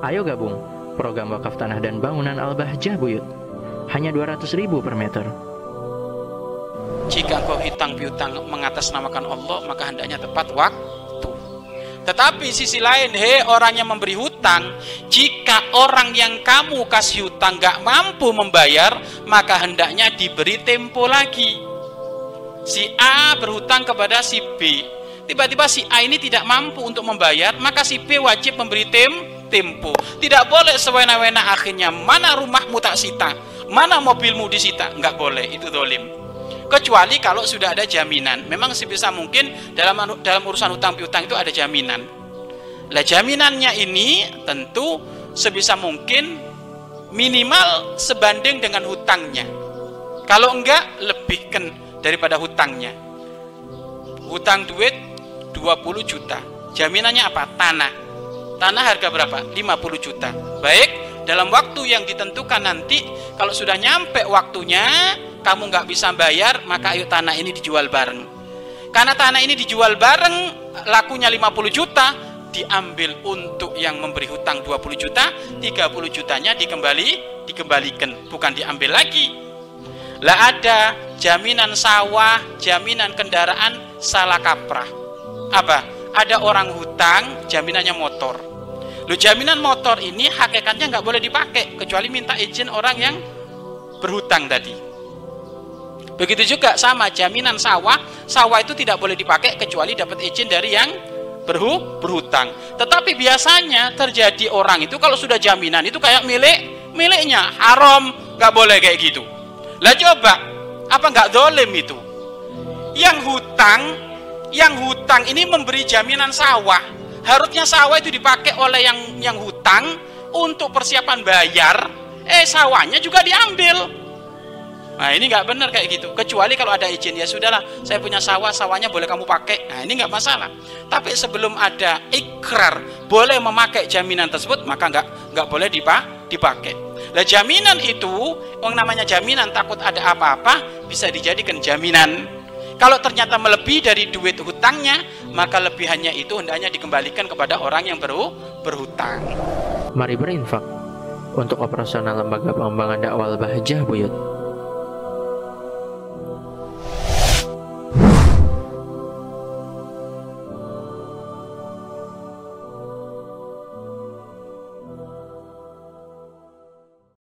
Ayo gabung program wakaf tanah dan bangunan Al Bahjah, Buyut. Hanya 200.000 per meter. Jika kau utang-piutang mengatasnamakan Allah, maka hendaknya tepat waktu. Tetapi sisi lain, orang yang memberi hutang, jika orang yang kamu kasih hutang gak mampu membayar, maka hendaknya diberi tempo lagi. Si A berhutang kepada si B, tiba-tiba si A ini tidak mampu untuk membayar, maka si B wajib memberi tempo. Tidak boleh sewena-wena akhirnya mana rumahmu tak sita, mana mobilmu disita, nggak boleh, itu dolim. Kecuali kalau sudah ada jaminan. Memang sebisa mungkin dalam urusan utang piutang itu ada jaminan. Lah jaminannya ini tentu sebisa mungkin minimal sebanding dengan hutangnya. Kalau enggak, lebihkan daripada hutangnya. Hutang duit 20 juta. Jaminannya apa? Tanah. Tanah harga berapa? 50 juta. Baik, dalam waktu yang ditentukan nanti, kalau sudah nyampe waktunya, kamu nggak bisa bayar, maka ayo tanah ini dijual bareng. Karena tanah ini dijual bareng, lakunya 50 juta, diambil untuk yang memberi hutang 20 juta, 30 jutanya dikembalikan, bukan diambil lagi. Lah ada jaminan sawah, jaminan kendaraan, salah kaprah. Apa? Ada orang hutang, jaminannya motor. Loh, jaminan motor ini hakikatnya nggak boleh dipakai, kecuali minta izin orang yang berhutang tadi. Begitu juga sama jaminan sawah. Sawah itu tidak boleh dipakai kecuali dapat izin dari yang berhutang. Tetapi biasanya terjadi orang itu kalau sudah jaminan itu kayak miliknya, haram, nggak boleh kayak gitu. Lah coba, apa nggak dolim itu? Yang hutang ini memberi jaminan sawah. Harusnya sawah itu dipakai oleh yang hutang untuk persiapan bayar. Sawahnya juga diambil. Nah, ini nggak benar kayak gitu. Kecuali kalau ada izin, ya sudahlah, saya punya sawah, sawahnya boleh kamu pakai. Nah, ini nggak masalah. Tapi sebelum ada ikrar boleh memakai jaminan tersebut, maka nggak boleh dipakai. Nah, jaminan itu, yang namanya jaminan, takut ada apa-apa bisa dijadikan jaminan. Kalau ternyata melebihi dari duit hutangnya, maka lebihannya itu hendaknya dikembalikan kepada orang yang berhutang. Mari berinfak untuk operasional Lembaga Pengembangan Dakwah Al Bahjah, Buyut.